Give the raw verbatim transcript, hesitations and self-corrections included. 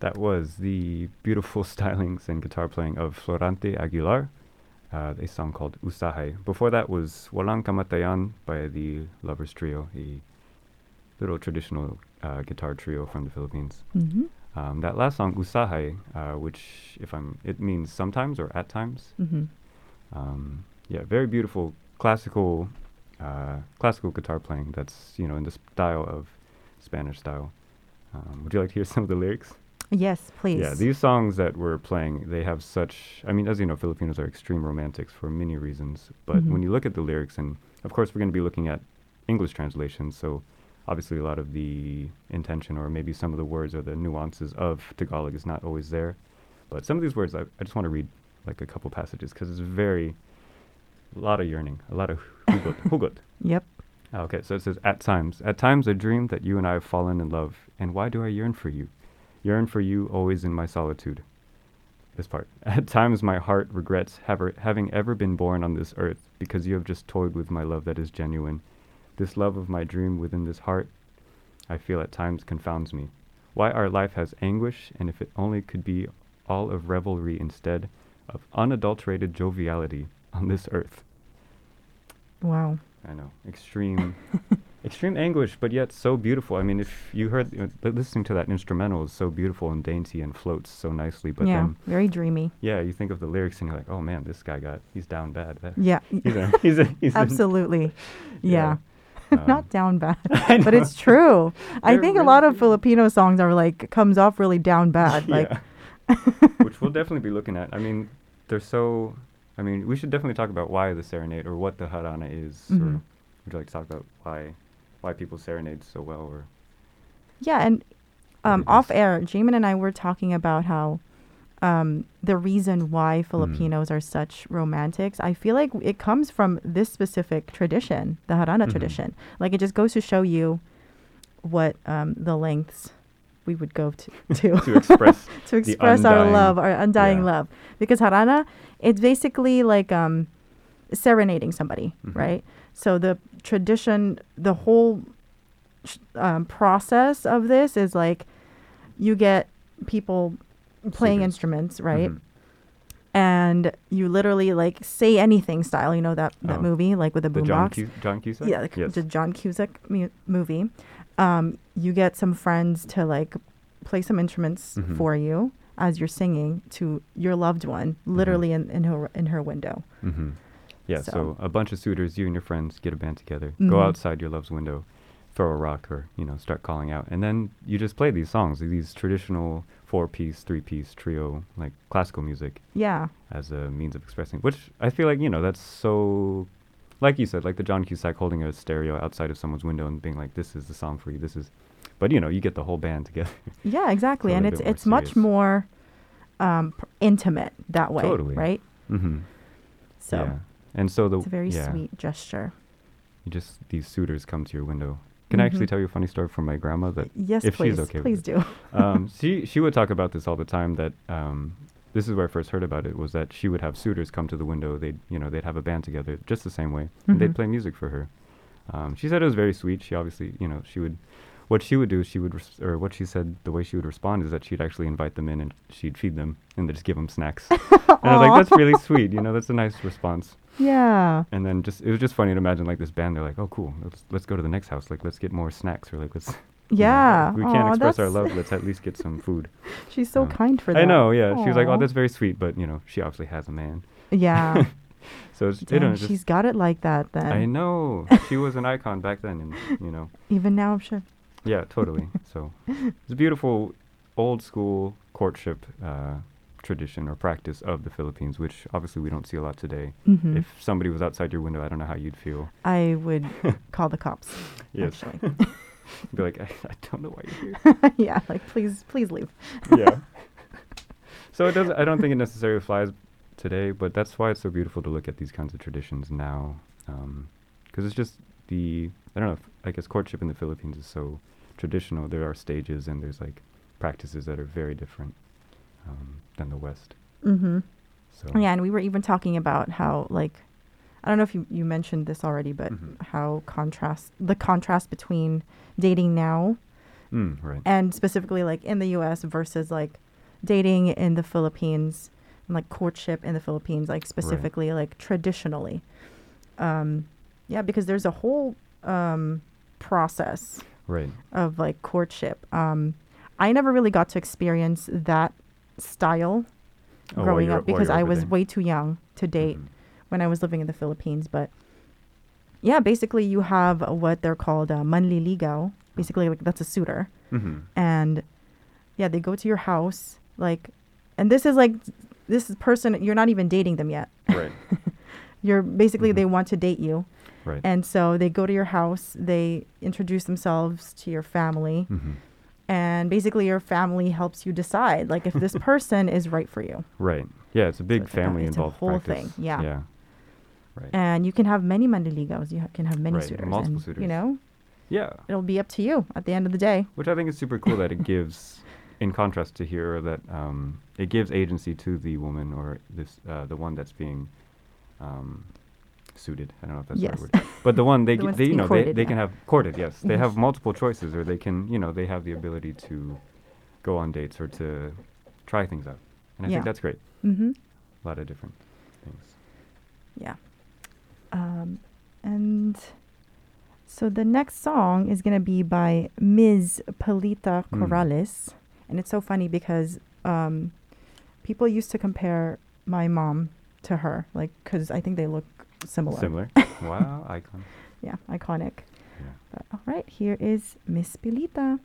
That was the beautiful stylings and guitar playing of Florante Aguilar, uh, a song called Usahay. Before that was Walang Kamatayan by the Lovers Trio, a little traditional uh, guitar trio from the Philippines. Mm-hmm. Um, that last song, Usahay, uh, which if I'm, it means sometimes or at times. Mm-hmm. Um, yeah, very beautiful classical, uh, classical guitar playing. That's, you know, in the style of Spanish style. Um, would you like to hear some of the lyrics? Yes, please. Yeah, these songs that we're playing, they have such, I mean, as you know, Filipinos are extreme romantics for many reasons. But mm-hmm. when you look at the lyrics, and of course, we're going to be looking at English translations. So obviously, a lot of the intention or maybe some of the words or the nuances of Tagalog is not always there. But some of these words, I, I just want to read like a couple passages because it's very, a lot of yearning, a lot of hugot. Hugot. Yep. Okay, so it says, at times, at times I dream that you and I have fallen in love. And why do I yearn for you? Yearn for you always in my solitude. This part. At times my heart regrets haver- having ever been born on this earth because you have just toyed with my love that is genuine. This love of my dream within this heart, I feel at times confounds me. Why our life has anguish, and if it only could be all of revelry instead of unadulterated joviality on this earth. Wow. I know. Extreme... Extreme anguish, but yet so beautiful. I mean, if you heard, uh, listening to that instrumental is so beautiful and dainty and floats so nicely. But yeah, then, very dreamy. Yeah, you think of the lyrics and you're like, oh man, this guy got, he's down bad. That yeah. He's a, he's a, he's absolutely. Yeah. yeah. Um, Not down bad, but it's true. I think really a lot of Filipino songs are like, comes off really down bad. Like, yeah. Which we'll definitely be looking at. I mean, they're so, I mean, we should definitely talk about why the serenade or what the harana is. Mm-hmm. Or would you like to talk about why... why people serenade so well? Or yeah, and um, off air, Jamin and I were talking about how um, the reason why Filipinos mm. are such romantics, I feel like it comes from this specific tradition, the Harana mm-hmm. tradition. Like, it just goes to show you what um, the lengths we would go to to, to express, to express undying, our love, our undying yeah. love. Because Harana, it's basically like um, serenading somebody, mm-hmm. right? So the tradition, the whole um, process of this is like you get people playing Super. instruments, right? Mm-hmm. And you literally like say anything style, you know, that, that oh. movie, like with a boombox. John, John Cusack? Yeah, the, yes. the John Cusack mu- movie. Um, you get some friends to like play some instruments mm-hmm. for you as you're singing to your loved one, literally mm-hmm. in, in her in her window. Mm-hmm. Yeah, so. so a bunch of suitors, you and your friends, get a band together, mm-hmm. go outside your love's window, throw a rock or, you know, start calling out. And then you just play these songs, these traditional four-piece, three-piece trio, like classical music. Yeah. As a means of expressing, which I feel like, you know, that's so, like you said, like the John Cusack holding a stereo outside of someone's window and being like, this is the song for you, this is, but, you know, you get the whole band together. Yeah, exactly. And it's it's much more um, pr- intimate that way. Totally. Right? Mm-hmm. So. Yeah. And so the it's a very yeah. sweet gesture. You just these suitors come to your window. Can mm-hmm. I actually tell you a funny story from my grandma? That yes, if please, she's okay please with do. It. um, she she would talk about this all the time. That um, this is where I first heard about it. Was that she would have suitors come to the window. They'd you know they'd have a band together just the same way. Mm-hmm. And they'd play music for her. Um, she said it was very sweet. She obviously you know she would what she would do. She would res- or what she said the way she would respond is that she'd actually invite them in and she'd feed them and they'd just give them snacks. And I was like, that's really sweet. You know, that's a nice response. Yeah. And then just it was just funny to imagine like this band. They're like, oh, cool. Let's let's go to the next house. Like, let's get more snacks or like let's. Yeah. You know, we Aww, can't express our love. Let's at least get some food. She's so um, kind for that. I know. Yeah. Aww. She was like, oh, that's very sweet. But you know, she obviously has a man. Yeah. So it's, Damn, you know, it's she's got it like that. Then I know she was an icon back then, and you know. Even now, I'm sure. Yeah. Totally. So it's a beautiful old school courtship. Uh, tradition or practice of the Philippines, which obviously we don't see a lot today. Mm-hmm. If somebody was outside your window, I don't know how you'd feel. I would call the cops. Yes. Be like, I, I don't know why you're here. Yeah, like please, please leave. Yeah. So it doesn't. I don't think it necessarily flies today, but that's why it's so beautiful to look at these kinds of traditions now, because um, it's just the I don't know. If, I guess courtship in the Philippines is so traditional. There are stages and there's like practices that are very different. Um, than the West. Mm-hmm. So. Yeah, and we were even talking about how, like, I don't know if you, you mentioned this already, but mm-hmm. how contrast the contrast between dating now Mm, right. And specifically like in the U S versus like dating in the Philippines and like courtship in the Philippines, like specifically right. like traditionally. Um, yeah, because there's a whole um, process right. of like courtship. Um, I never really got to experience that style oh, growing up because I was there. way too young to date mm-hmm. when I was living in the Philippines. But yeah, basically you have what they're called uh, manliligaw. Basically, like that's a suitor. Mm-hmm. And yeah, they go to your house, like, and this is like, this person, you're not even dating them yet. Right. You're basically, mm-hmm. they want to date you. Right. And so they go to your house, they introduce themselves to your family. Mm-hmm. And basically your family helps you decide, like, if this person is right for you. Right. Yeah, it's a big so it's family like, involved it's a whole practice. Thing, yeah. Yeah. Right. And you can have many mandaligaos, you ha- can have many right. suitors. Multiple and, suitors. You know? Yeah. It'll be up to you at the end of the day. Which I think is super cool that it gives, in contrast to here, that um, it gives agency to the woman or this uh, the one that's being um, suited. I don't know if that's yes. the right word. But the one, they, the g- they you know, courted, they, they yeah. can have, courted, yes. They have multiple choices or they can, you know, they have the ability to go on dates or to try things out. And I yeah. think that's great. Mm-hmm. A lot of different things. Yeah. Um, and... So the next song is going to be by Miz Pilita Corrales. Mm. And it's so funny because um, people used to compare my mom to her, like, because I think they look similar. Similar. Wow, iconic. Yeah, iconic. Yeah. But all right, here is Miss Pilita.